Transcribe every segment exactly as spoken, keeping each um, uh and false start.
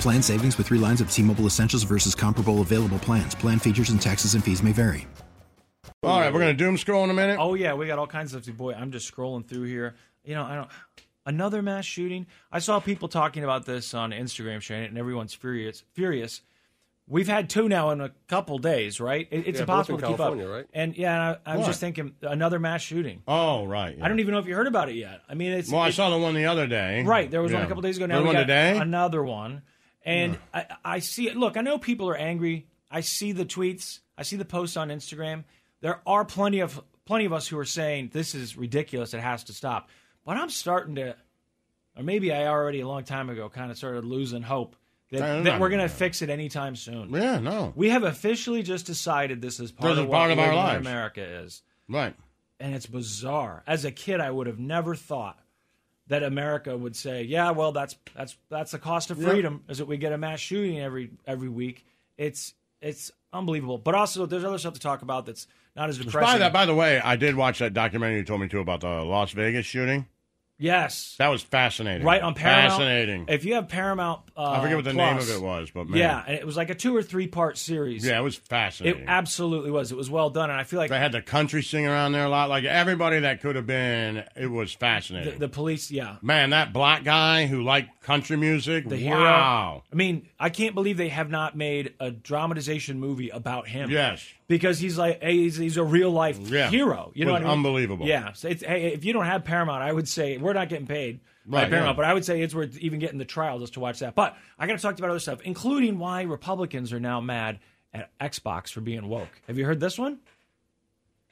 Plan savings with three lines of T-Mobile Essentials versus comparable available plans. Plan features and taxes and fees may vary. All right, we're going to doom scroll in a minute. Oh, yeah, we got all kinds of stuff. Boy, I'm just scrolling through here. You know, I don't. Another mass shooting. I saw people talking about this on Instagram, Shannon, and everyone's furious. Furious. We've had two now in a couple days, right? It, it's yeah, impossible to keep up. Right? And yeah, I, I was just thinking another mass shooting. Oh, right. Yeah. I don't even know if you heard about it yet. I mean, it's. Well, it's, I saw the one the other day. Right, there was yeah. one a couple days ago. Now we got today? Another one. And I, I see it. Look, I know people are angry. I see the tweets. I see the posts on Instagram. There are plenty of plenty of us who are saying this is ridiculous. It has to stop. But I'm starting to, or maybe I already a long time ago kind of started losing hope that, that we're going to fix it anytime soon. Yeah, no. We have officially just decided this is part this of, is part what of our lives. America is. Right. And it's bizarre. As a kid, I would have never thought that America would say, yeah, well, that's that's that's the cost of freedom, yep. is that we get a mass shooting every every week. It's it's unbelievable. But also, there's other stuff to talk about that's not as depressing. By, that, by the way, I did watch that documentary you told me to about the Las Vegas shooting. Yes. That was fascinating. Right, on Paramount. Fascinating. If you have Paramount uh, I forget what the Plus, name of it was, but man. Yeah, and it was like a two- or three-part series. Yeah, it was fascinating. It absolutely was. It was well done, and I feel like... They had the country singer on there a lot. Like, everybody that could have been, it was fascinating. The, the police, yeah. Man, that black guy who liked country music, the wow. Hero. I mean, I can't believe they have not made a dramatization movie about him. Yes. Because he's like he's, he's a real life yeah. hero, you know what I mean? Unbelievable. Yeah. So it's, hey, if you don't have Paramount, I would say we're not getting paid right, by Paramount, yeah. but I would say it's worth even getting the trial just to watch that. But I got to talk about other stuff, including why Republicans are now mad at Xbox for being woke. Have you heard this one?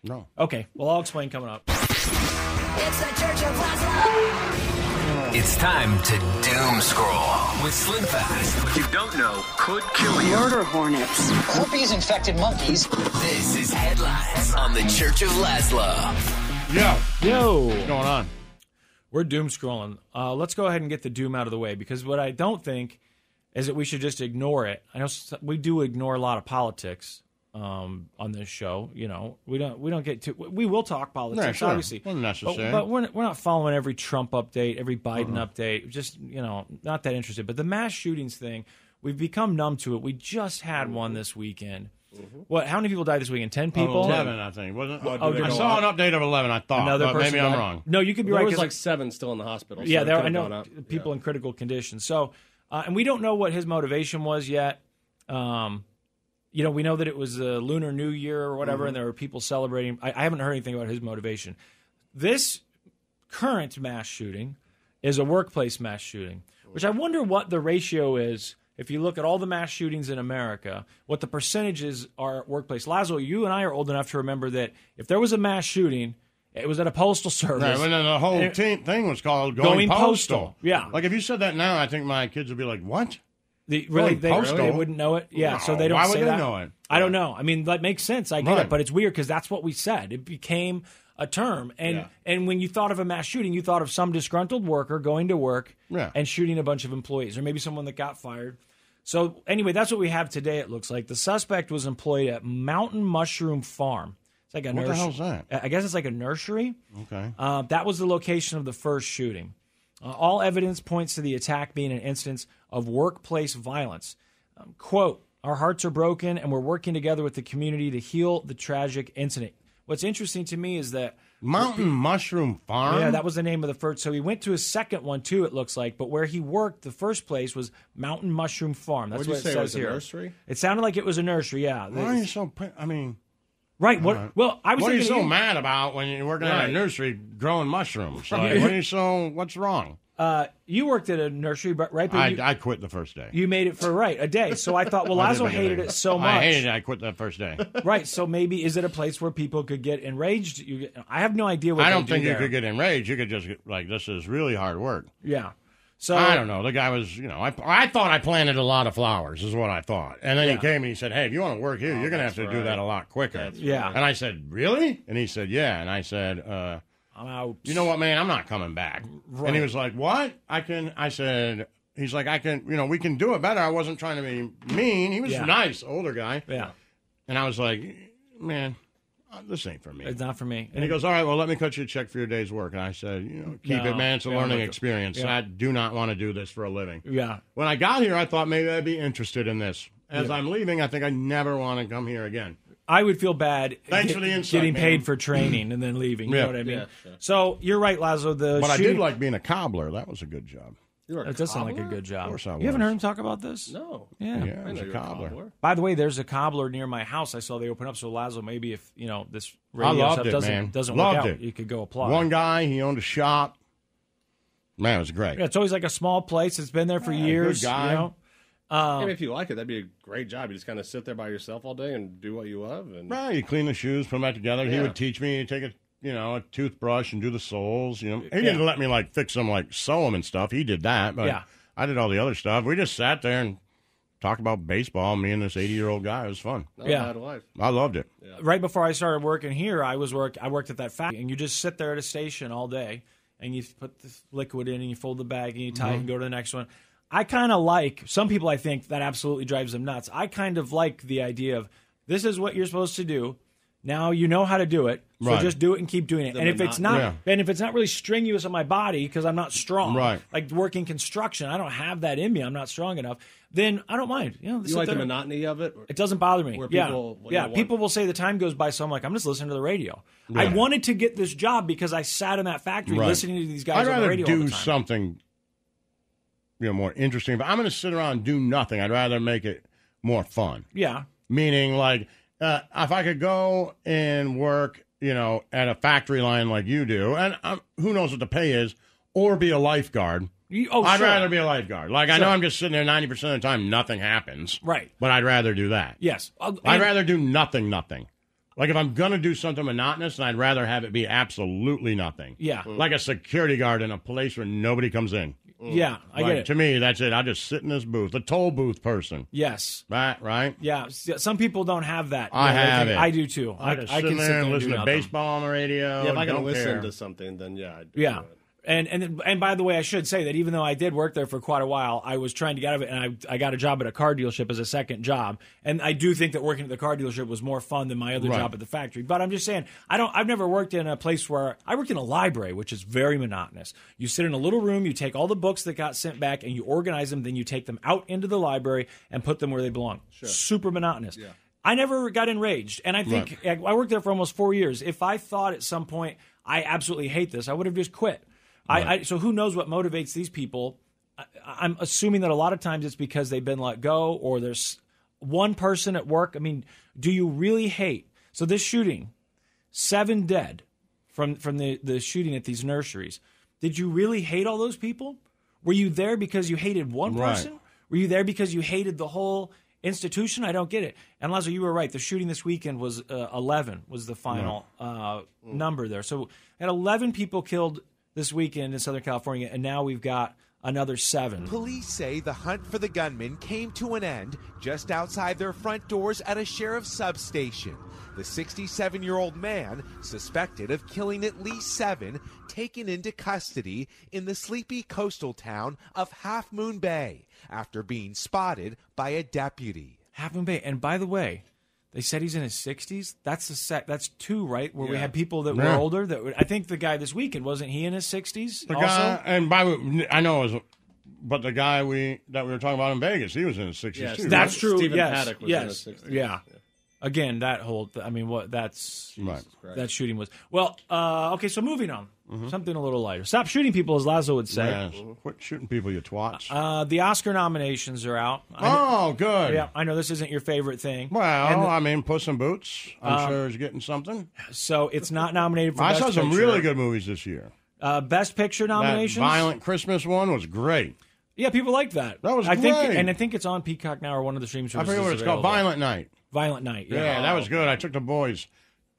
No. Okay. Well, I'll explain coming up. It's the Church of Laszlo. It's time to doom scroll with Slim Fast. What you don't know could kill you. Murder hornets. Herpes infected monkeys. This is Headlines on the Church of Laszlo. Yo. Yo. What's going on? We're doom scrolling. Uh, let's go ahead and get the doom out of the way, because what I don't think is that we should just ignore it. I know we do ignore a lot of politics um, on this show. You know, we don't we don't get to we will talk politics, yeah, sure. obviously. Well, necessary. But, but we're we're not following every Trump update, every Biden uh-huh. update. Just, you know, not that interested. But the mass shootings thing, we've become numb to it. We just had mm-hmm. one this weekend. Mm-hmm. What? How many people died this weekend? Ten people. Oh, Eleven, I think. Wasn't? Oh, oh, I saw up? an update of eleven. I thought. Another but person. Maybe died. I'm wrong. No, you could be there right. There was like seven still in the hospital. So yeah, there. I know people yeah. in critical condition. So, uh, and we don't know what his motivation was yet. Um, You know, we know that it was the Lunar New Year or whatever, mm-hmm. and there were people celebrating. I, I haven't heard anything about his motivation. This current mass shooting is a workplace mass shooting, which I wonder what the ratio is. If you look at all the mass shootings in America, what the percentages are at workplace. Laszlo, you and I are old enough to remember that if there was a mass shooting, it was at a postal service. Yeah, and the whole and it, thing was called going, going postal. postal. Yeah. Like, if you said that now, I think my kids would be like, what? The, really, they, they wouldn't know it. Yeah, no, so they don't why say would they that. know it? I don't know. I mean, that makes sense. I get right. it, but it's weird because that's what we said. It became a term, and yeah. and when you thought of a mass shooting, you thought of some disgruntled worker going to work yeah. and shooting a bunch of employees, or maybe someone that got fired. So anyway, that's what we have today. It looks like the suspect was employed at Mountain Mushroom Farm. It's like a what nursery. What the hell's that? I guess it's like a nursery. Okay, uh, that was the location of the first shooting. Uh, all evidence points to the attack being an instance of workplace violence. Um, quote, our hearts are broken and we're working together with the community to heal the tragic incident. What's interesting to me is that... Mountain Mushroom Farm? Yeah, that was the name of the first. So he went to his second one, too, it looks like. But where he worked, the first place was Mountain Mushroom Farm. That's what it says here. What did you say, it was a nursery? It sounded like it was a nursery, yeah. Why are you so... I mean... Right. What? Right. Well, I was. What are you so you, mad about when you're working right. at a nursery growing mushrooms? Like, what are you so? What's wrong? Uh, you worked at a nursery, but right? But I, you, I quit the first day. You made it for right a day, so I thought, well, Lazo hated it so much. I hated it. I quit the first day. Right. So maybe is it a place where people could get enraged? You, I have no idea. What I don't they think do you there. Could get enraged. You could just like this is really hard work. Yeah. So I don't know. The guy was, you know, I I thought I planted a lot of flowers is what I thought, and then yeah. he came and he said, "Hey, if you want to work here, oh, you're going to have to right. do that a lot quicker." That's yeah. Right. And I said, "Really?" And he said, "Yeah." And I said, uh, "I'm out. You know what, man? I'm not coming back." Right. And he was like, "What? I can?" I said, "He's like, I can. You know, we can do it better." I wasn't trying to be mean. He was yeah. a nice, older guy. Yeah. And I was like, "Man, this ain't for me. It's not for me." And he goes, all right, well, let me cut you a check for your day's work. And I said, you know, keep no, it, man. It's a yeah, learning experience. Yeah. I do not want to do this for a living. Yeah. When I got here, I thought maybe I'd be interested in this. As yeah. I'm leaving, I think I never want to come here again. I would feel bad Thanks get, for the insight, getting man. Paid for training and then leaving. You yeah. know what I mean? Yeah, yeah. So you're right, Lazo. The but shooting... I did like being a cobbler. That was a good job. You're a that does cobbler? Sound like a good job. Of course I was. You haven't heard him talk about this? No. Yeah. yeah I was a cobbler. cobbler. By the way, there's a cobbler near my house. I saw they open up. So, Lazo, maybe if, you know, this radio stuff it, doesn't, doesn't work out, it. You could go apply. One guy, he owned a shop. Man, it was great. Yeah, it's always like a small place. It's been there for yeah, years. Good guy. You know? Um, I mean, if you like it, that'd be a great job. You just kind of sit there by yourself all day and do what you love. And... Right. You clean the shoes, put them back together. Yeah. He would teach me. He'd take a... You know, a toothbrush and do the soles. You know, he didn't yeah. let me like fix them, like sew them and stuff. He did that, but yeah. I did all the other stuff. We just sat there and talked about baseball. Me and this eighty-year-old guy. It was fun. That was yeah, bad life. I loved it. Yeah. Right before I started working here, I was work. I worked at that factory, and you just sit there at a station all day, and you put the liquid in, and you fold the bag, and you tie mm-hmm. it, and go to the next one. I kind of like some people. I think that absolutely drives them nuts. I kind of like the idea of this is what you're supposed to do. Now you know how to do it, so right. just do it and keep doing it. Then and if it's not, not yeah. and if it's not really strenuous on my body because I'm not strong, right. like working construction, I don't have that in me. I'm not strong enough. Then I don't mind. You know, you like the monotony of it. It doesn't bother me. Where people, yeah, yeah. Want... people will say the time goes by, so I'm like, I'm just listening to the radio. Yeah. I wanted to get this job because I sat in that factory right. listening to these guys I'd on the radio. I'd rather do all the time. Something, you know, more interesting. But I'm going to sit around and do nothing. I'd rather make it more fun. Yeah, meaning like. Uh, if I could go and work, you know, at a factory line like you do, and I'm, who knows what the pay is, or be a lifeguard. You, oh, I'd sure. rather be a lifeguard. Like, sure. I know I'm just sitting there ninety percent of the time, nothing happens. Right. But I'd rather do that. Yes. I'll, I'd rather do nothing, nothing. Like, if I'm going to do something monotonous, I'd rather have it be absolutely nothing. Yeah. Mm. Like a security guard in a place where nobody comes in. Mm. Yeah, I like, get it. To me, that's it. I just sit in this booth. The toll booth person. Yes. Right, right? Yeah. Some people don't have that. I you know, have it. I do, too. I, I just I sit, I can sit there and listen to nothing. Baseball on the radio. Yeah, if I can listen care. To something, then yeah, I do. Yeah. It. And and and by the way, I should say that even though I did work there for quite a while, I was trying to get out of it, and I I got a job at a car dealership as a second job. And I do think that working at the car dealership was more fun than my other right. job at the factory. But I'm just saying, I don't. I've never worked in a place where I worked in a library, which is very monotonous. You sit in a little room, you take all the books that got sent back, and you organize them. Then you take them out into the library and put them where they belong. Sure. Super monotonous. Yeah. I never got enraged, and I think right. I, I worked there for almost four years. If I thought at some point I absolutely hate this, I would have just quit. Right. I, I, so who knows what motivates these people? I, I'm assuming that a lot of times it's because they've been let go or there's one person at work. I mean, do you really hate? So this shooting, seven dead from, from the, the shooting at these nurseries. Did you really hate all those people? Were you there because you hated one right. person? Were you there because you hated the whole institution? I don't get it. And Lazo, you were right. The shooting this weekend was uh, eleven was the final no. uh, number there. So at eleven people killed this weekend in Southern California, and now we've got another seven. Police say the hunt for the gunman came to an end just outside their front doors at a sheriff's substation. The sixty-seven-year-old man, suspected of killing at least seven, taken into custody in the sleepy coastal town of Half Moon Bay after being spotted by a deputy. Half Moon Bay, and by the way, they said he's in his sixties. That's the sec- That's two, right? Where yeah. we had people that were yeah. older. That would, I think the guy this weekend wasn't he in his sixties? The also? Guy, and by I know, it was, but the guy we that we were talking about in Vegas, he was in his sixties yes, too. That's right? True. Steven yes, Paddock was yes, in his sixties. Yeah. yeah. Again, that whole. I mean, what that's right. that shooting was. Well, uh, okay. So moving on. Mm-hmm. Something a little lighter. Stop shooting people, as Lazo would say. Yes. Quit shooting people, you twats. Uh, the Oscar nominations are out. I oh, know, good. Yeah, I know this isn't your favorite thing. Well, the, I mean, Puss in Boots, I'm um, sure, is getting something. So it's not nominated for I Best Picture. I saw some really good movies this year. Uh, Best Picture nominations? That Violent Christmas one was great. Yeah, people liked that. That was I great. Think, and I think it's on Peacock now or one of the stream services. I forget what it's available. called. Violent Night. Violent Night, yeah. Yeah, that was good. I took the boys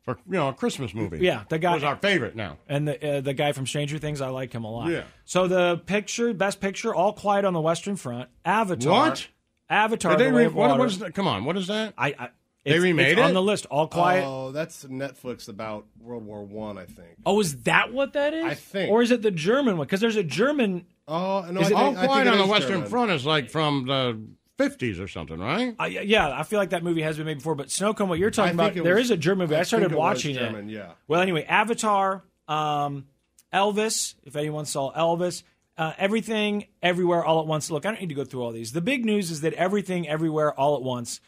for, you know, a Christmas movie. Yeah, the guy. It was our favorite now. And the uh, the guy from Stranger Things, I like him a lot. Yeah. So the picture, Best Picture, All Quiet on the Western Front, Avatar. What? Avatar, they The Way of Water. What is that? Come on, what is that? I... I It's, they remade it's it? on the list. All Quiet. Oh, that's Netflix about World War One, I, I think. Oh, is that what that is? I think. Or is it the German one? Because there's a German. Oh, no, is I think, All I Quiet think on the Western German. Front is like from the fifties or something, right? Uh, yeah, I feel like that movie has been made before. But Snowcone, what you're talking about, was, there is a German movie. I, I started it watching German, it. Yeah. Well, anyway, Avatar, um, Elvis, if anyone saw Elvis. Uh, everything, Everywhere, All at Once. Look, I don't need to go through all these. The big news is that Everything, Everywhere, All at Once.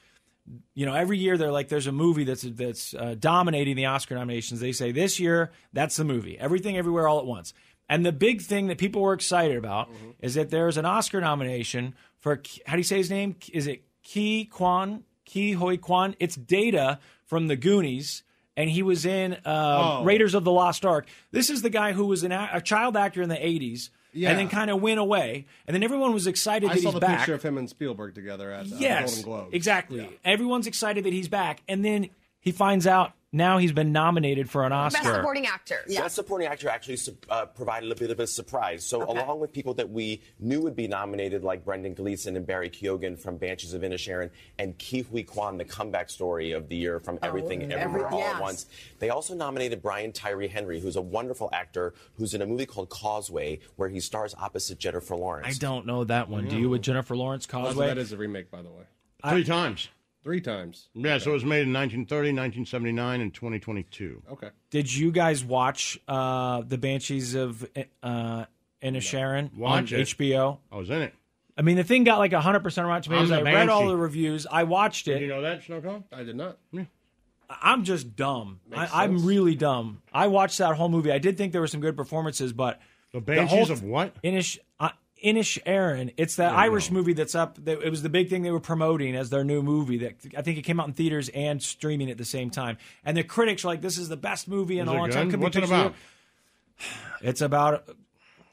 You know, every year they're like, there's a movie that's that's uh, dominating the Oscar nominations. They say this year, that's the movie. Everything, Everywhere, All at Once. And the big thing that people were excited about mm-hmm. is that there's an Oscar nomination for, how do you say his name? Is it Ke Huy Quan? Ke Huy Quan? It's Data from the Goonies, and he was in uh, oh. Raiders of the Lost Ark. This is the guy who was an a-, a child actor in the eighties. Yeah. And then kind of went away. And then everyone was excited I that he's back. I saw the picture of him and Spielberg together at uh, yes, the Golden Globes. Exactly. Yeah. Everyone's excited that he's back. And then he finds out now he's been nominated for an Oscar. Best Supporting Actor. Yes. Best Supporting Actor actually uh, provided a bit of a surprise. So okay. along with people that we knew would be nominated, like Brendan Gleeson and Barry Keoghan from Banshees of Inisherin and Ke Huy Quan, the comeback story of the year from Everything, oh, Everywhere, every, All yes. at Once, they also nominated Brian Tyree Henry, who's a wonderful actor, who's in a movie called Causeway, where he stars opposite Jennifer Lawrence. I don't know that one. Mm. Do you with Jennifer Lawrence, Causeway? That is a remake, by the way. Three I, times. Three times. Yeah, okay. So it was made in nineteen thirty, nineteen seventy-nine, and twenty twenty-two. Okay. Did you guys watch uh, The Banshees of uh, Inisherin no. on it. H B O? I was in it. I mean, the thing got like one hundred percent Rotten Tomatoes. I Banshee. read all the reviews. I watched it. Did you know that, Snowcone? I did not. Yeah. I'm just dumb. I, I'm really dumb. I watched that whole movie. I did think there were some good performances, but... The Banshees the of what? Inish. Uh, Inisherin. It's that oh, Irish no. movie that's up. It was the big thing they were promoting as their new movie. That I think it came out in theaters and streaming at the same time. And the critics are like, this is the best movie in is a long good? time. Could What's it about? It's about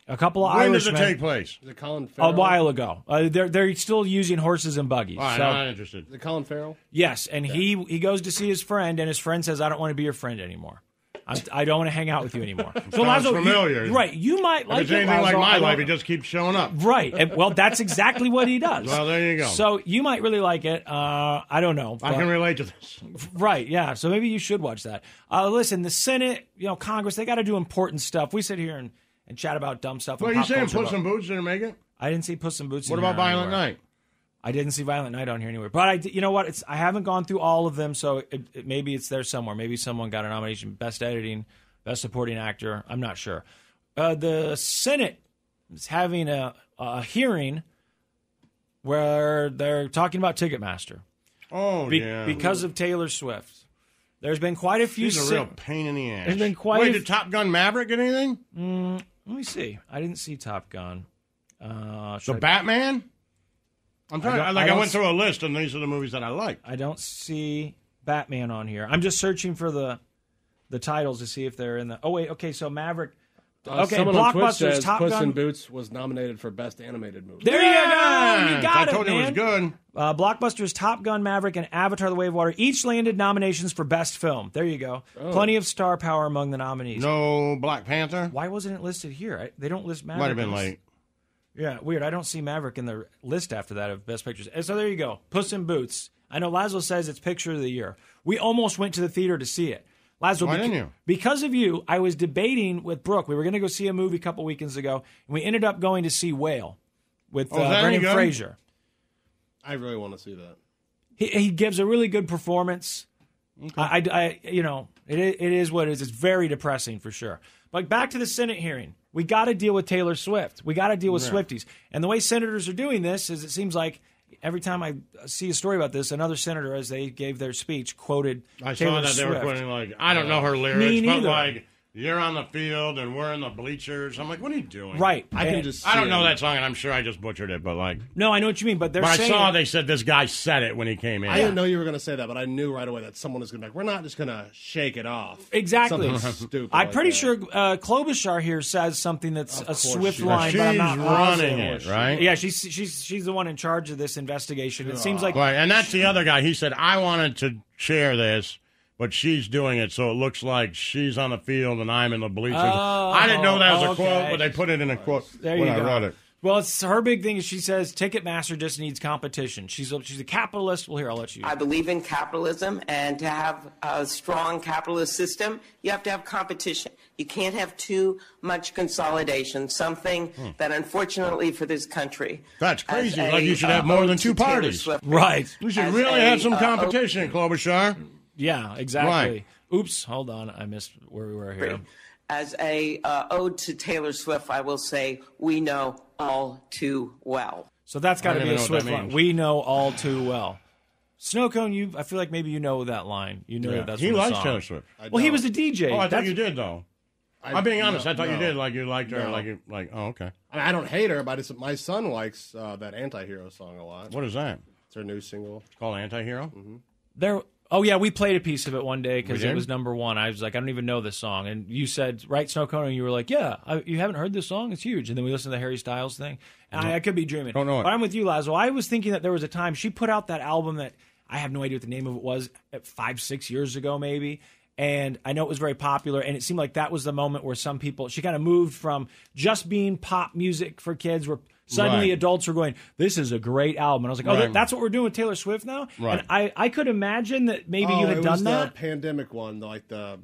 a couple of Irishmen. When Irish does it men. take place? The Colin Farrell? A while ago. Uh, they're, they're still using horses and buggies. All right, so. I'm not interested. The Colin Farrell? Yes, and okay. he, he goes to see his friend, and his friend says, I don't want to be your friend anymore. I'm, I don't want to hang out with you anymore. So Lazo, familiar. You, right? You might like if it's it, anything Lazo, like my life. He just keeps showing up. Right. And, well, that's exactly what he does. Well, there you go. So you might really like it. Uh, I don't know. But, I can relate to this. Right? Yeah. So maybe you should watch that. Uh, listen, the Senate, you know, Congress, they got to do important stuff. We sit here and, and chat about dumb stuff. Well, you saying Puss in Boots didn't make it? I didn't see Puss in Boots. What about Violent Night? I didn't see Violent Night on here anywhere. But, I, you know what? It's, I haven't gone through all of them, so it, it, maybe it's there somewhere. Maybe someone got a nomination. Best Editing, Best Supporting Actor. I'm not sure. Uh, the Senate is having a, a hearing where they're talking about Ticketmaster. Oh, Be- yeah. Because of Taylor Swift. There's been quite a few... She's a si- real pain in the ass. There's been quite Wait, a did f- Top Gun Maverick get anything? Mm, let me see. I didn't see Top Gun. Uh, the I- Batman? I'm trying. I like I, I went through a list, and these are the movies that I like. I don't see Batman on here. I'm just searching for the the titles to see if they're in the. Oh wait, okay. So Maverick. Uh, okay, Blockbusters. Top Puss Gun. Puss in Boots was nominated for Best Animated Movie. There yeah! you go. You got I it, told man. It was good. Uh, Blockbusters, Top Gun, Maverick, and Avatar: The Way of Water each landed nominations for Best Film. There you go. Oh. Plenty of star power among the nominees. No Black Panther. Why wasn't it listed here? I, they don't list Maverick. Might have been late. Yeah, weird. I don't see Maverick in the list after that of Best Pictures. And so there you go. Puss in Boots. I know Lazo says it's Picture of the Year. We almost went to the theater to see it. Lazo, Why beca- didn't you? Because of you, I was debating with Brooke. We were going to go see a movie a couple weekends ago, and we ended up going to see Whale with oh, uh, Brendan Fraser. I really want to see that. He he gives a really good performance. Okay. I, I, I, you know, it it is what it is. It's very depressing for sure. But back to the Senate hearing. We got to deal with Taylor Swift. We got to deal with yeah. Swifties. And the way senators are doing this is it seems like every time I see a story about this, another senator, as they gave their speech, quoted I Taylor saw that Swift. They were quoting, like, I don't know her lyrics, but, like, you're on the field and we're in the bleachers. I'm like, what are you doing? Right. I can and just. I don't know that song, and I'm sure I just butchered it, but like. No, I know what you mean, but they're but saying. I saw they said this guy said it when he came in. I didn't know you were going to say that, but I knew right away that someone was going to be like, we're not just going to shake it off. Exactly. Something stupid. I'm like pretty that. sure uh, Klobuchar here says something that's of a Swift she line, she's but I'm not running it, right? Yeah, she's, she's, she's the one in charge of this investigation. It oh. seems like. Right, and that's she, the other guy. He said, I wanted to share this. But she's doing it, so it looks like she's on the field and I'm in the bleachers. Oh, I didn't know that was a okay. quote, but they put it in a quote there when you I go. read it. Well, it's her big thing is she says Ticketmaster just needs competition. She's a, she's a capitalist. Well, here, I'll let you. I believe in capitalism, and to have a strong capitalist system, you have to have competition. You can't have too much consolidation, something hmm. that, unfortunately, for this country. That's crazy. A, like, you should uh, have more than two parties. Swift, right. We should really a, have some competition, uh, Klobuchar. Yeah, exactly. Right. Oops, hold on. I missed where we were here. As a uh, ode to Taylor Swift, I will say we know all too well. So that's got to be a Swift line. We know all too well. Snowcone, you. I feel like maybe you know that line. You know yeah. that's he from the likes song. Taylor Swift. Well, he was a D J. Oh, I that's... thought you did though. I, I'm being honest. No, I thought no. you did. Like you liked her. No. Like you, like. Oh, okay. I, mean, I don't hate her, but it's, my son likes uh, that Antihero song a lot. What is that? It's her new single. It's called Antihero. Mm-hmm. There. Oh, yeah, we played a piece of it one day because it was number one. I was like, I don't even know this song. And you said, right, Snow Cone? And you were like, yeah, I, you haven't heard this song? It's huge. And then we listened to the Harry Styles thing. And mm-hmm. I, I could be dreaming. Don't know it. But I'm with you, Lazo. I was thinking that there was a time she put out that album that I have no idea what the name of it was, five, six years ago maybe. And I know it was very popular, and it seemed like that was the moment where some people, she kind of moved from just being pop music for kids where suddenly right. adults were going, this is a great album. And I was like, oh, right. that's what we're doing with Taylor Swift now? Right. And I, I could imagine that maybe oh, you had done that. It was the pandemic one, like the...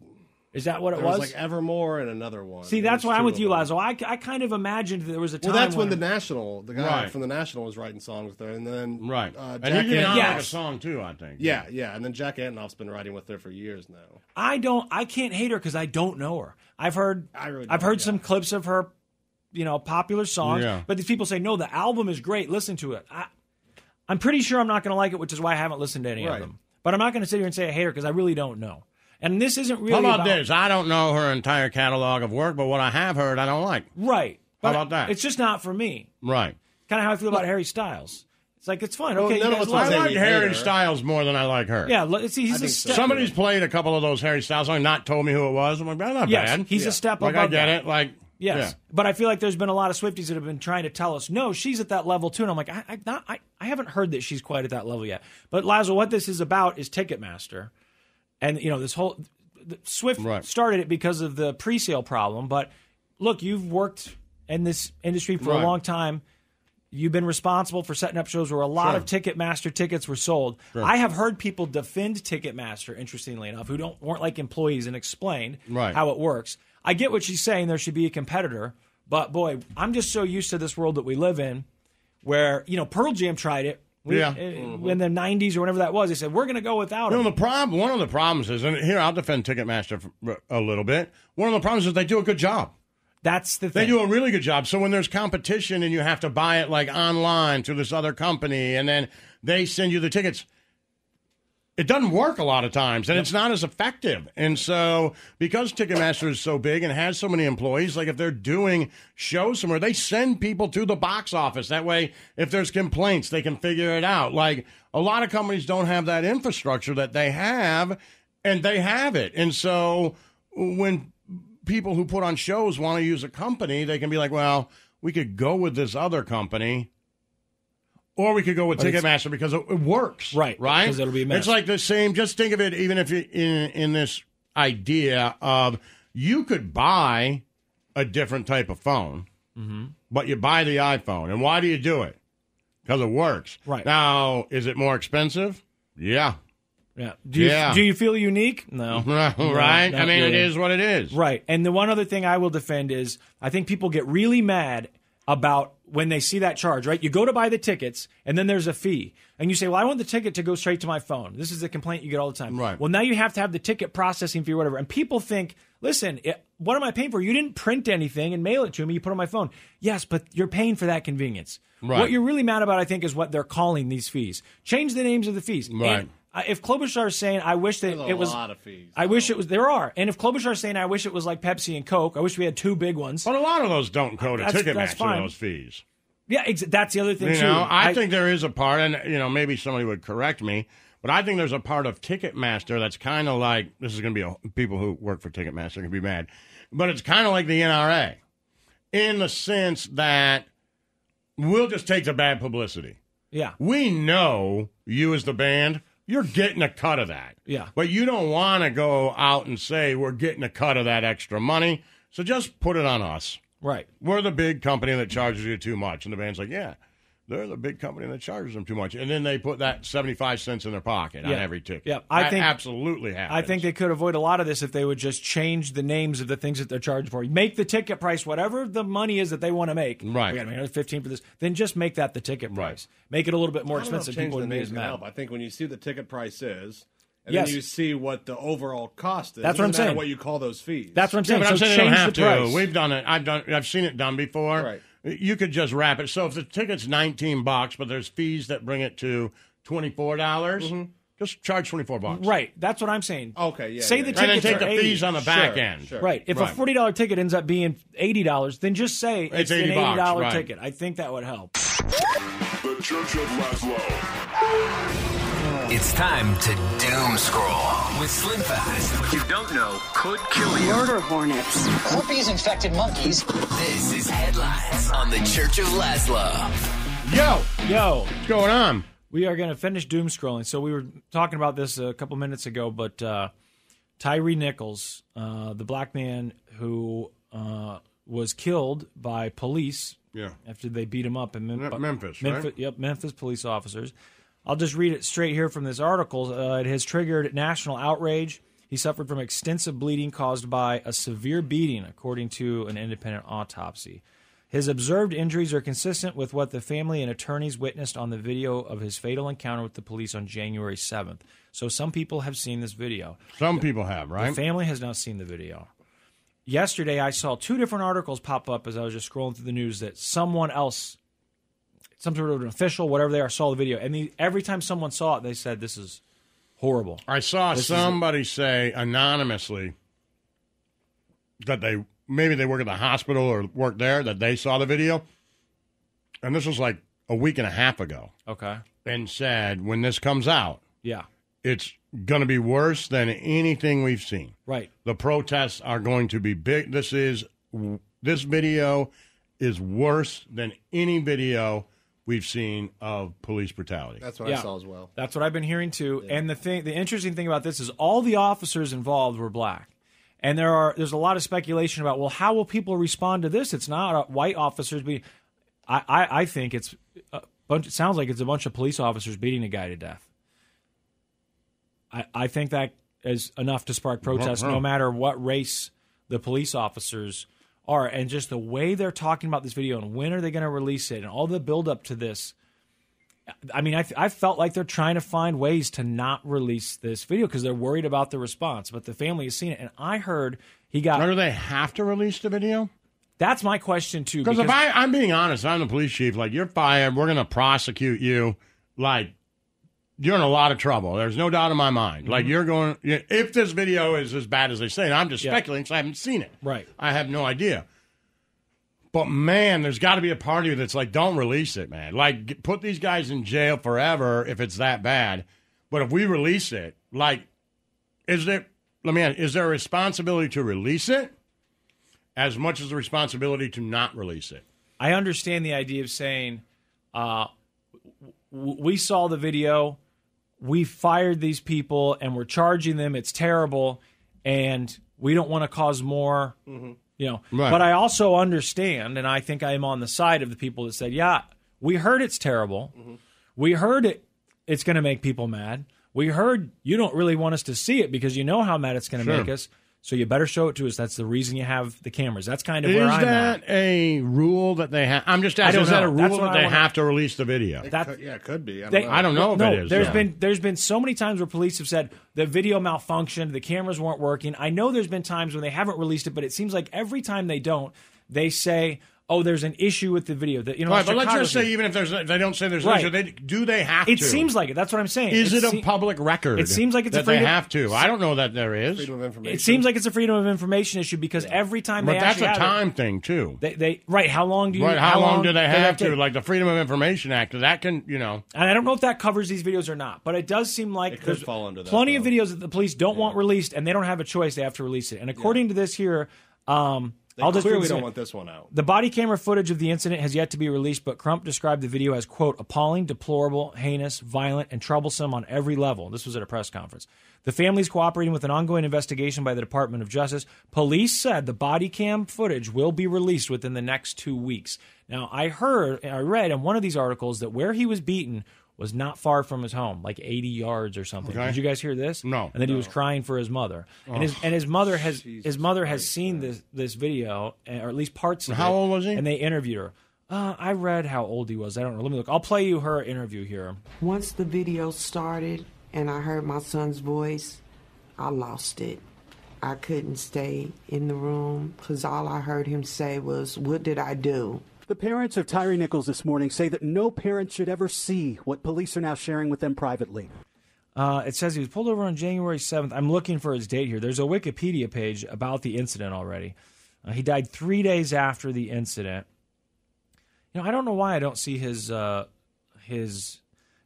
Is that what it was? It was like Evermore and another one. See, that's why I'm with you, Lazo. I, I kind of imagined that there was a time. Well, that's when, when the National, the guy right. from the National was writing songs there. And then. Right. Uh, Jack and he did Ant- yes. like a song, too, I think. Yeah, yeah. And then Jack Antonoff's been writing with her for years now. I don't, I can't hate her because I don't know her. I've heard, I really I've heard yeah. some clips of her, you know, popular songs. Yeah. But these people say, no, the album is great. Listen to it. I, I'm pretty sure I'm not going to like it, which is why I haven't listened to any right. of them. But I'm not going to sit here and say I hate her because I really don't know. And this isn't really. How about, about this? I don't know her entire catalog of work, but what I have heard, I don't like. Right. How about that? It's just not for me. Right. Kind of how I feel about well, Harry Styles. It's like it's fine. Well, okay, no, you guys like I like Harry her. Styles more than I like her. Yeah. Look, see, he's a step. Somebody's played a couple of those Harry Styles songs, not told me who it was. I'm like, that's not yes, bad. He's yeah. a step like, above. Like I get that. it. Like. Yes, yeah. But I feel like there's been a lot of Swifties that have been trying to tell us, no, she's at that level too. And I'm like, I, I, not, I, I haven't heard that she's quite at that level yet. But Lazo, what this is about is Ticketmaster. And, you know, this whole – Swift right. started it because of the pre-sale problem. But, look, you've worked in this industry for right. a long time. You've been responsible for setting up shows where a lot sure. of Ticketmaster tickets were sold. Sure. I have heard people defend Ticketmaster, interestingly enough, who don't weren't like employees and explained right. how it works. I get what she's saying. There should be a competitor. But, boy, I'm just so used to this world that we live in where, you know, Pearl Jam tried it. We, yeah. in the nineties or whenever that was, they said, we're going to go without it. You know, the problem, one of the problems is, and here, I'll defend Ticketmaster for a little bit. One of the problems is they do a good job. That's the thing. They do a really good job. So when there's competition and you have to buy it like online through this other company and then they send you the tickets, it doesn't work a lot of times and yep. it's not as effective. And so because Ticketmaster is so big and has so many employees, like if they're doing shows somewhere, they send people to the box office. That way, if there's complaints, they can figure it out. Like a lot of companies don't have that infrastructure that they have and they have it. And so when people who put on shows want to use a company, they can be like, well, we could go with this other company or we could go with Ticketmaster because it works. Right. Right. Because it'll be a mess. It's like the same. Just think of it, even if you're in, in this idea of you could buy a different type of phone, mm-hmm. but you buy the iPhone. And why do you do it? Because it works. Right. Now, is it more expensive? Yeah. Yeah. Do you, yeah. do you feel unique? No. Right? No, I mean, really. It is what it is. Right. And the one other thing I will defend is I think people get really mad about when they see that charge, right? You go to buy the tickets, and then there's a fee. And you say, well, I want the ticket to go straight to my phone. This is the complaint you get all the time. Right. Well, now you have to have the ticket processing fee or whatever. And people think, listen, it, what am I paying for? You didn't print anything and mail it to me. You put it on my phone. Yes, but you're paying for that convenience. Right. What you're really mad about, I think, is what they're calling these fees. Change the names of the fees. Right. And Uh, if Klobuchar's saying, I wish that it was... There's a lot of fees. I wish it was... There are. And if Klobuchar's saying, I wish it was like Pepsi and Coke, I wish we had two big ones. But a lot of those don't go to Ticketmaster, those fees. Yeah, ex- that's the other thing, you too. Know, I, I think there is a part, and you know, maybe somebody would correct me, but I think there's a part of Ticketmaster that's kind of like... This is going to be... A, people who work for Ticketmaster can be mad. But it's kind of like the N R A in the sense that we'll just take the bad publicity. Yeah. We know you as the band... You're getting a cut of that. Yeah. But you don't want to go out and say, we're getting a cut of that extra money, so just put it on us. Right. We're the big company that charges you too much. And the band's like, yeah, they're the big company that charges them too much. And then they put that seventy-five cents in their pocket yeah. on every ticket. Yeah, I that think absolutely happens. I think they could avoid a lot of this if they would just change the names of the things that they're charged for. Make the ticket price whatever the money is that they want to make. Right. We got to make another fifteen for this. Then just make that the ticket price. Right. Make it a little bit more I don't expensive. Know if People the names can help. I think when you see the ticket price is, and yes. then you see what the overall cost is. That's what I'm saying. What you call those fees. That's what I'm saying. Yeah, but so I'm saying they don't have the price. To. We've done it. I've done. I've seen it done before. Right. You could just wrap it. So if the ticket's nineteen bucks, but there's fees that bring it to twenty-four dollars, mm-hmm. just charge twenty-four bucks. Right. That's what I'm saying. Okay, yeah. Say yeah, the yeah. tickets and then take are the eighty. Fees on the back sure, end. Sure. Right. If right. a forty dollars ticket ends up being eighty dollars, then just say it's, it's eighty an eighty dollars bucks, right. ticket. I think that would help. The Church of Laszlo. It's time to doom scroll with Slim Fast. You don't know could kill you. Murder hornets. Corpies infected monkeys. This is Headlines on the Church of Laszlo. Yo, yo, what's going on? We are going to finish doom scrolling. So we were talking about this a couple minutes ago, but uh, Tyree Nichols, uh, the black man who uh, was killed by police. Yeah. After they beat him up in Mem- Memphis, Memphis, right? Memphis, yep, Memphis police officers. I'll just read it straight here from this article. Uh, it has triggered national outrage. He suffered from extensive bleeding caused by a severe beating, according to an independent autopsy. His observed injuries are consistent with what the family and attorneys witnessed on the video of his fatal encounter with the police on January seventh. So some people have seen this video. Some the, people have, right? The family has not seen the video. Yesterday, I saw two different articles pop up as I was just scrolling through the news that someone else... some sort of an official, whatever they are, saw the video. And the, every time someone saw it, they said, this is horrible. I saw this somebody say anonymously that they maybe they work at the hospital or work there, that they saw the video. And this was like a week and a half ago. Okay. And said, when this comes out, yeah, it's going to be worse than anything we've seen. Right. The protests are going to be big. This is this video is worse than any video we've seen of police brutality. That's what yeah. I saw as well. That's what I've been hearing too. Yeah. And the thing, the interesting thing about this is all the officers involved were black. And there are there's a lot of speculation about, well, how will people respond to this? It's not white officers beating. I, I, I think it's a bunch. It sounds like it's a bunch of police officers beating a guy to death. I, I think that is enough to spark protests, no matter what race the police officers are, and just the way they're talking about this video and when are they going to release it and all the buildup to this. I mean, I, th- I felt like they're trying to find ways to not release this video because they're worried about the response. But the family has seen it, and I heard he got... Now, do they have to release the video? That's my question, too. Because if I, I'm being honest, I'm the police chief. Like, you're fired. We're going to prosecute you. Like, you're in a lot of trouble. There's no doubt in my mind. Like, you're going... If this video is as bad as they say, and I'm just yeah. speculating because I haven't seen it. Right. I have no idea. But, man, there's got to be a part of you that's like, don't release it, man. Like, put these guys in jail forever if it's that bad. But if we release it, like, is there... Let me ask, is there a responsibility to release it as much as the responsibility to not release it? I understand the idea of saying, uh, we saw the video... We fired these people, and we're charging them. It's terrible, and we don't want to cause more, mm-hmm. you know. Right. But I also understand, and I think I am on the side of the people that said, yeah, we heard it's terrible. Mm-hmm. We heard it. It's going to make people mad. We heard you don't really want us to see it because you know how mad it's going to sure. make us, so you better show it to us. That's the reason you have the cameras. That's kind of is where I'm at. Is that a rule that they have? I'm just asking, is that a rule that they have to release the video? It could, yeah, it could be. I don't they, know, I don't know no, if it is. There's yeah. been, there's been so many times where police have said the video malfunctioned, the cameras weren't working. I know there's been times when they haven't released it, but it seems like every time they don't, they say, oh, there's an issue with the video. That, you know, right, but let's just say even if there's, if they don't say there's an right. issue, they, do they have it to? It seems like it. That's what I'm saying. Is it, it a se- public record? It seems like it's that a freedom. They have to. I don't know that there is. Freedom of information. It seems like it's a freedom of information issue because yeah. every time but they actually But that's a time it, thing, too. They, they Right. How long do you... Right. How, how long, long do they, they have, have to? to? Like the Freedom of Information Act, that can, you know... And I don't know if that covers these videos or not, but it does seem like it there's fall under that, plenty though. of videos that the police don't yeah. want released, and they don't have a choice. They have to release it. And according yeah. to this here... Um, They I'll just clearly don't want this one out. The body camera footage of the incident has yet to be released, but Crump described the video as, quote, appalling, deplorable, heinous, violent, and troublesome on every level. This was at a press conference. The family's cooperating with an ongoing investigation by the Department of Justice. Police said the body cam footage will be released within the next two weeks. Now, I heard, I read in one of these articles that where he was beaten was not far from his home, like eighty yards or something. Okay. Did you guys hear this? No. And then no. he was crying for his mother. Oh, and his and his mother has Jesus his mother has Christ, seen man. this this video, or at least parts of how it. How old was he? And they interviewed her. Uh, I read how old he was. I don't know. Let me look. I'll play you her interview here. Once the video started and I heard my son's voice, I lost it. I couldn't stay in the room because all I heard him say was, "What did I do?" The parents of Tyree Nichols this morning say that no parent should ever see what police are now sharing with them privately. Uh, it says he was pulled over on January seventh. I'm looking for his date here. There's a Wikipedia page about the incident already. Uh, he died three days after the incident. You know, I don't know why I don't see his uh, his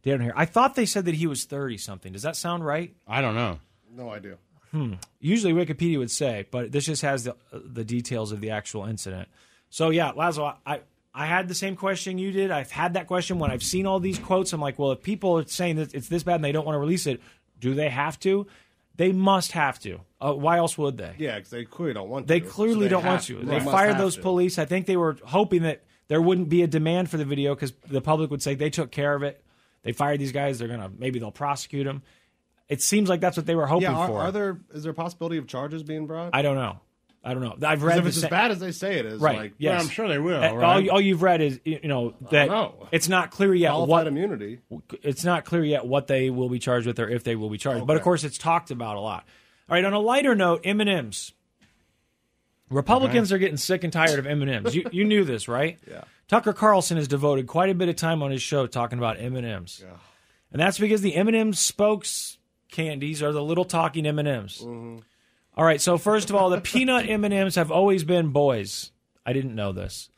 date on here. I thought they said that he was thirty-something. Does that sound right? I don't know. No idea. Hmm. Usually Wikipedia would say, but this just has the, uh, the details of the actual incident. So, yeah, Lazo, I... I had the same question you did. I've had that question when I've seen all these quotes. I'm like, well, if people are saying that it's this bad and they don't want to release it, do they have to? They must have to. Uh, why else would they? Yeah, because they clearly don't want to. They clearly so they don't want to. to. They, they fired those to. police. I think they were hoping that there wouldn't be a demand for the video because the public would say they took care of it. They fired these guys. They're gonna maybe they'll prosecute them. It seems like that's what they were hoping yeah, are, for. Are there is there a possibility of charges being brought? I don't know. I don't know. I've read if it's sa- as bad as they say it is. Right. Like, yes. Well, I'm sure they will. Right? All, you, all you've read is, you know, that know. it's not clear yet Qualified what immunity. It's not clear yet what they will be charged with or if they will be charged. Okay. But of course, it's talked about a lot. All right. On a lighter note, M and M's. Republicans okay. are getting sick and tired of M and M's. You you knew this, right? Yeah. Tucker Carlson has devoted quite a bit of time on his show talking about M and M's, yeah. and that's because the M and M's spokes candies are the little talking M and M's. Mm-hmm. All right, so first of all, the peanut M and M's have always been boys. I didn't know this.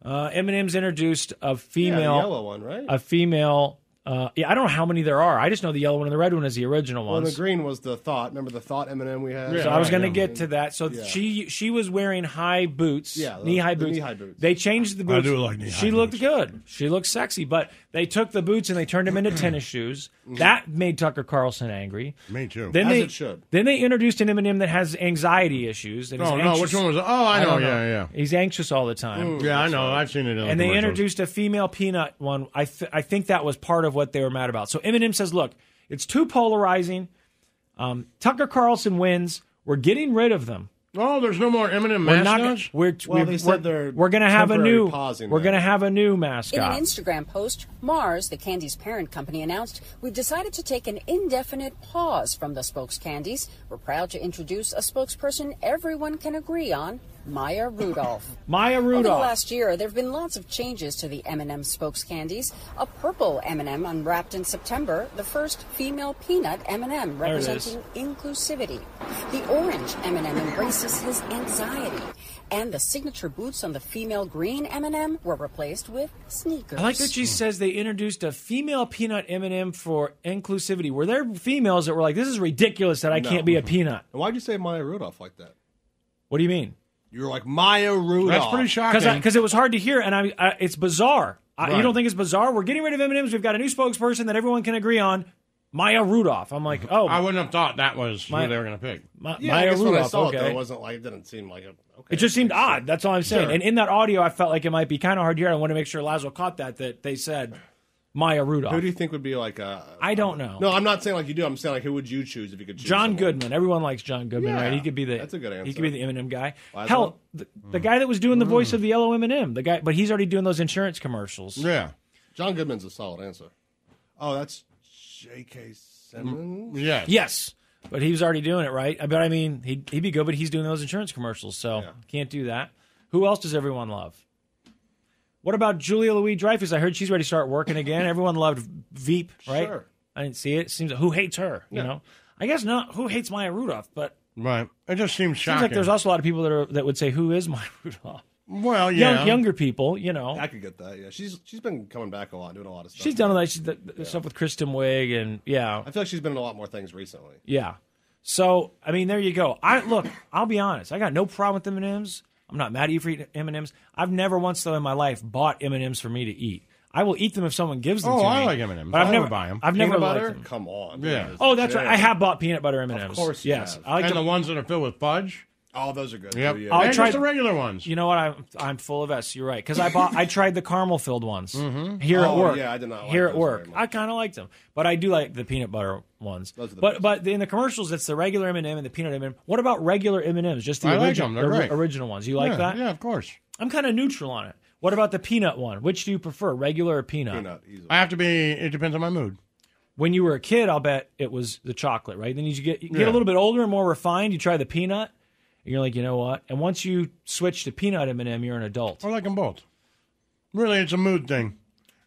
Uh, M and M's introduced a female, yeah, the yellow one, right? A female. Uh, yeah, I don't know how many there are. I just know the yellow one and the red one is the original ones. Well, and the green was the thought. Remember the thought M and M we had. Yeah, so I was going to yeah. get to that. So yeah. she she was wearing high boots, yeah, the, knee high boots. Knee high boots. They changed the boots. I do like knee high boots. She looked good. She looked sexy, but they took the boots and they turned them into tennis shoes. That made Tucker Carlson angry. Me too. Then As they, it should. Then they introduced an M and M that has anxiety issues. And oh, no, which one was it? Oh, I know, I know. Yeah, yeah. He's anxious all the time. Ooh, yeah, I know. Right. I've seen it. And they introduced a female peanut one. I th- I think that was part of what they were mad about. So Eminem says, look, it's too polarizing. Um, Tucker Carlson wins. We're getting rid of them. Oh, there's no more Eminem we're mascots? Not, we're well, we're, we're, we're going to have a new We're going to have a new mascot. In an Instagram post, Mars, the candy's parent company, announced, we've decided to take an indefinite pause from the spokes candies. We're proud to introduce a spokesperson everyone can agree on, Maya Rudolph. Maya Rudolph. Over the last year, there have been lots of changes to the M and M spokes candies. A purple M and M unwrapped in September, the first female peanut M and M representing inclusivity. The orange M and M embraces his anxiety. And the signature boots on the female green M and M were replaced with sneakers. I like that she says they introduced a female peanut M and M for inclusivity. Were there females that were like, this is ridiculous that I no. can't be a peanut? Why'd you say Maya Rudolph like that? What do you mean? You were like, Maya Rudolph. That's pretty shocking. Because it was hard to hear, and I, I it's bizarre. Right. I, you don't think it's bizarre? We're getting rid of M and M's. We've got a new spokesperson that everyone can agree on, Maya Rudolph. I'm like, oh. I wouldn't have thought that was Maya, who they were going to pick. Ma- yeah, Maya I guess Rudolph, when I saw okay. it, though, it, wasn't like, it didn't seem like a... Okay. It just seemed odd. That's all I'm saying. Sure. And in that audio, I felt like it might be kind of hard to hear. I want to make sure Lazo caught that, that they said... Maya Rudolph. Who do you think would be like a... I don't know. No, I'm not saying like you do. I'm saying like who would you choose if you could choose John someone? Goodman. Everyone likes John Goodman, yeah, right? He could be the... That's a good answer. He could be the M and M guy. Lazo? Hell, the, mm. the guy that was doing the voice mm. of the yellow M and M, the guy, but he's already doing those insurance commercials. Yeah. John Goodman's a solid answer. Oh, that's J K. Simmons? Mm. Yes. Yes. But he was already doing it, right? But I mean, he'd, he'd be good, but he's doing those insurance commercials, so yeah. can't do that. Who else does everyone love? What about Julia Louis-Dreyfus? I heard she's ready to start working again. Everyone loved Veep, right? Sure. I didn't see it. Seems who hates her? You yeah. know, I guess not. Who hates Maya Rudolph? But right, it just seems shocking. Seems like there's also a lot of people that are that would say, "Who is Maya Rudolph?" Well, yeah, Young, younger people, you know. I could get that. Yeah, she's she's been coming back a lot, doing a lot of stuff. She's done a lot of yeah. stuff with Kristen Wiig, and yeah, I feel like she's been in a lot more things recently. Yeah, so I mean, there you go. I look, I'll be honest. I got no problem with M and M's. I'm not mad at you for eating M and M's. I've never once though in my life bought M and M's for me to eat. I will eat them if someone gives them oh, to me. Oh, I like M and M's. But I've I never buy them. I've peanut never butter? Liked them. Come on. Yeah. Man. Oh, that's yeah. right. I have bought peanut butter M and M's. Of course, yes. Have. I like and the... the ones that are filled with fudge. Oh, those are good. Yep. Yeah. I and tried... just the regular ones. You know what? I'm I'm full of S. You're right. Because I bought I tried the caramel filled ones mm-hmm. here oh, at work. Yeah, I did not. Like here those at work, I kind of liked them, but I do like the peanut butter ones. Those are the but best. But in the commercials, it's the regular M and M and the peanut M and M. What about regular M and M's? Just the I original, like them. Original ones. You like that? Yeah, of course. I'm kind of neutral on it. What about the peanut one? Which do you prefer, regular or peanut? Peanut, easily. I have to be, it depends on my mood. When you were a kid, I'll bet it was the chocolate, right? Then you get you get yeah. a little bit older and more refined, you try the peanut, and you're like, you know what? And once you switch to peanut M and M, you're an adult. I like them both. Really, it's a mood thing.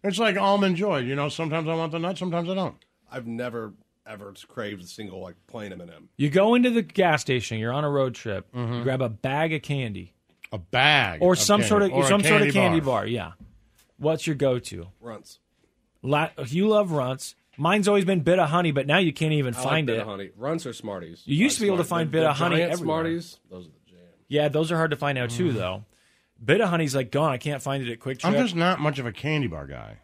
It's like Almond Joy, you know? Sometimes I want the nut, sometimes I don't. I've never, ever craved a single, like, plain M and M. You go into the gas station, you're on a road trip, mm-hmm. you grab a bag of candy. A bag. Or some candy. sort of or some sort of candy bar. bar, yeah. What's your go-to? Runts. La- you love Runts. Mine's always been Bit of Honey, but now you can't even I find like it. Bit of Honey. Runts or Smarties. You used like to be Smarties. able to find the, Bit the of Honey everywhere. Smarties, those are the jam. Yeah, those are hard to find now, mm. too, though. Bit of Honey's like gone. I can't find it at Quick Trip. I'm just not much of a candy bar guy.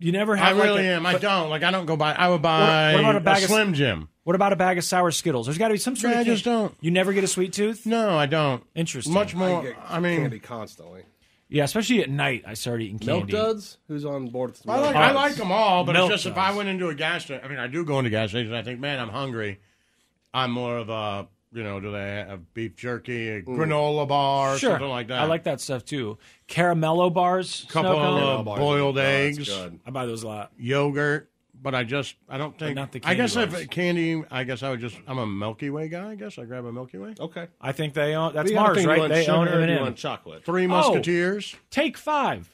You never have I like really a, am. I but, don't. Like, I don't go buy. I would buy what, what about a, bag a Slim Jim. What about a bag of sour Skittles? There's got to be some sort yeah, of candy. I just don't. You never get a sweet tooth? No, I don't. Interesting. Much more. I, get I mean, candy constantly. Yeah, especially at night, I start eating candy. Milk Duds? Who's on board with the milk? I like, I like them all, but milk it's just does. If I went into a gas station, I mean, I do go into gas stations, and I think, man, I'm hungry. I'm more of a, you know, do they have beef jerky, a granola bar, sure. something like that? I like that stuff too. Caramello bars, a couple of bars. boiled oh, eggs. I buy those a lot. Yogurt. But I just, I don't think, not the I guess ones. if candy, I guess I would just, I'm a Milky Way guy, I guess. I grab a Milky Way. Okay. I think they own, that's Mars, right? They own M and M. On chocolate. Three Musketeers. Oh, Take Five.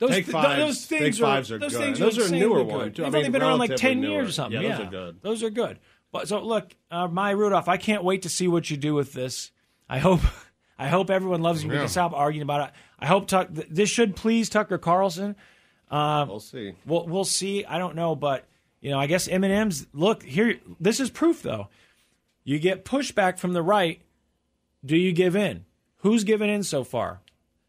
Those Take th- Fives. Th- those things Take are, Fives are those good. Things those are, are newer ones. They've only been around like ten newer. years or something. Yeah, yeah, those are good. Those are good. But so look, uh, Maya Rudolph, I can't wait to see what you do with this. I hope, I hope everyone loves you. Yeah. We can stop arguing about it. I hope, Tuck, th- this should please Tucker Carlson. Uh, we'll see. We'll, we'll see. I don't know, but you know, I guess M and M's. Look here. This is proof, though. You get pushback from the right. Do you give in? Who's given in so far?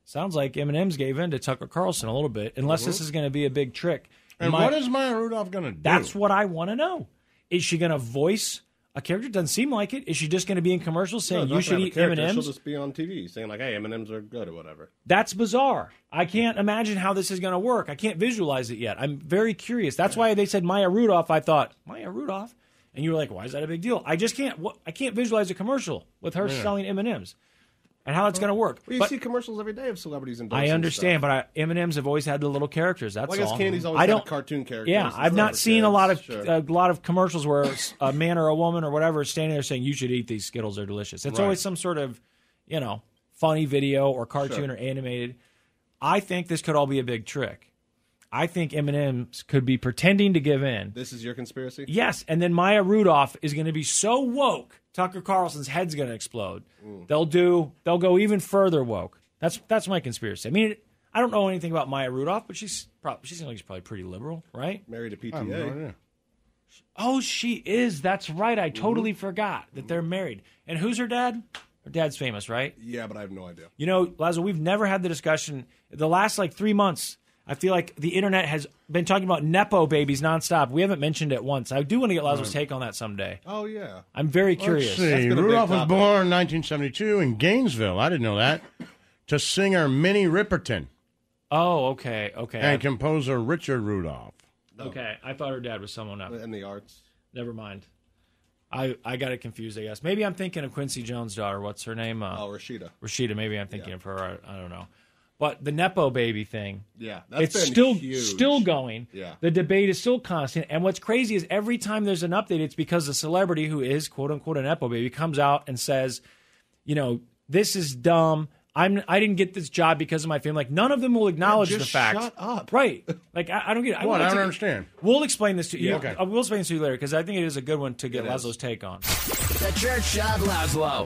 Sounds like M and M's gave in to Tucker Carlson a little bit. Unless this is going to be a big trick. And my, what is Maya Rudolph going to do? That's what I want to know. Is she going to voice a character? Doesn't seem like it. Is she just going to be in commercials saying no, you should eat M and M's? She'll just be on T V saying like, hey, M and M's are good or whatever. That's bizarre. I can't imagine how this is going to work. I can't visualize it yet. I'm very curious. That's why they said Maya Rudolph. I thought, Maya Rudolph? And you were like, why is that a big deal? I just can't wh- I can't visualize a commercial with her yeah. selling M and M's and how it's going to work. Well, you but see commercials every day of celebrities and I understand, and but I, M and M's have always had the little characters. That's well, I guess all. Candy's always I don't, had cartoon characters. Yeah, I've not seen kids. a lot of sure. a lot of commercials where a man or a woman or whatever is standing there saying, you should eat these Skittles, they're delicious. It's right. always some sort of, you know, funny video or cartoon sure. or animated. I think this could all be a big trick. I think M and M's could be pretending to give in. This is your conspiracy? Yes, and then Maya Rudolph is going to be so woke, Tucker Carlson's head's going to explode. Mm. They'll do. They'll go even further woke. That's that's my conspiracy. I mean, I don't know anything about Maya Rudolph, but she's probably she seems like she's probably pretty liberal, right? Married to P T A. Oh, she is. That's right. I totally mm-hmm. forgot that they're married. And who's her dad? Her dad's famous, right? Yeah, but I have no idea. You know, Lazo, we've never had the discussion. The last like three months. I feel like the internet has been talking about Nepo babies nonstop. We haven't mentioned it once. I do want to get Lazo's take on that someday. Oh, yeah. I'm very Let's curious. See. Rudolph was born in nineteen seventy-two in Gainesville. I didn't know that. To singer Minnie Riperton. Oh, okay. Okay. And composer Richard Rudolph. No. Okay. I thought her dad was someone else. In the arts. Never mind. I, I got it confused, I guess. Maybe I'm thinking of Quincy Jones' daughter. What's her name? Uh, oh, Rashida. Rashida. Maybe I'm thinking yeah. of her. I, I don't know. But the Nepo baby thing, yeah, that's it's been still huge. still going. Yeah. The debate is still constant. And what's crazy is every time there's an update, it's because the celebrity who is, quote unquote, a Nepo baby comes out and says, you know, this is dumb. I'm, I didn't get this job because of my family. Like, none of them will acknowledge yeah, the fact. Shut up. Right. Like, I, I don't get it. I, well, I don't to, understand. We'll explain this to you. Yeah, okay. We'll explain this to you later because I think it is a good one to get Laszlo's take on. The Church Shot Laszlo.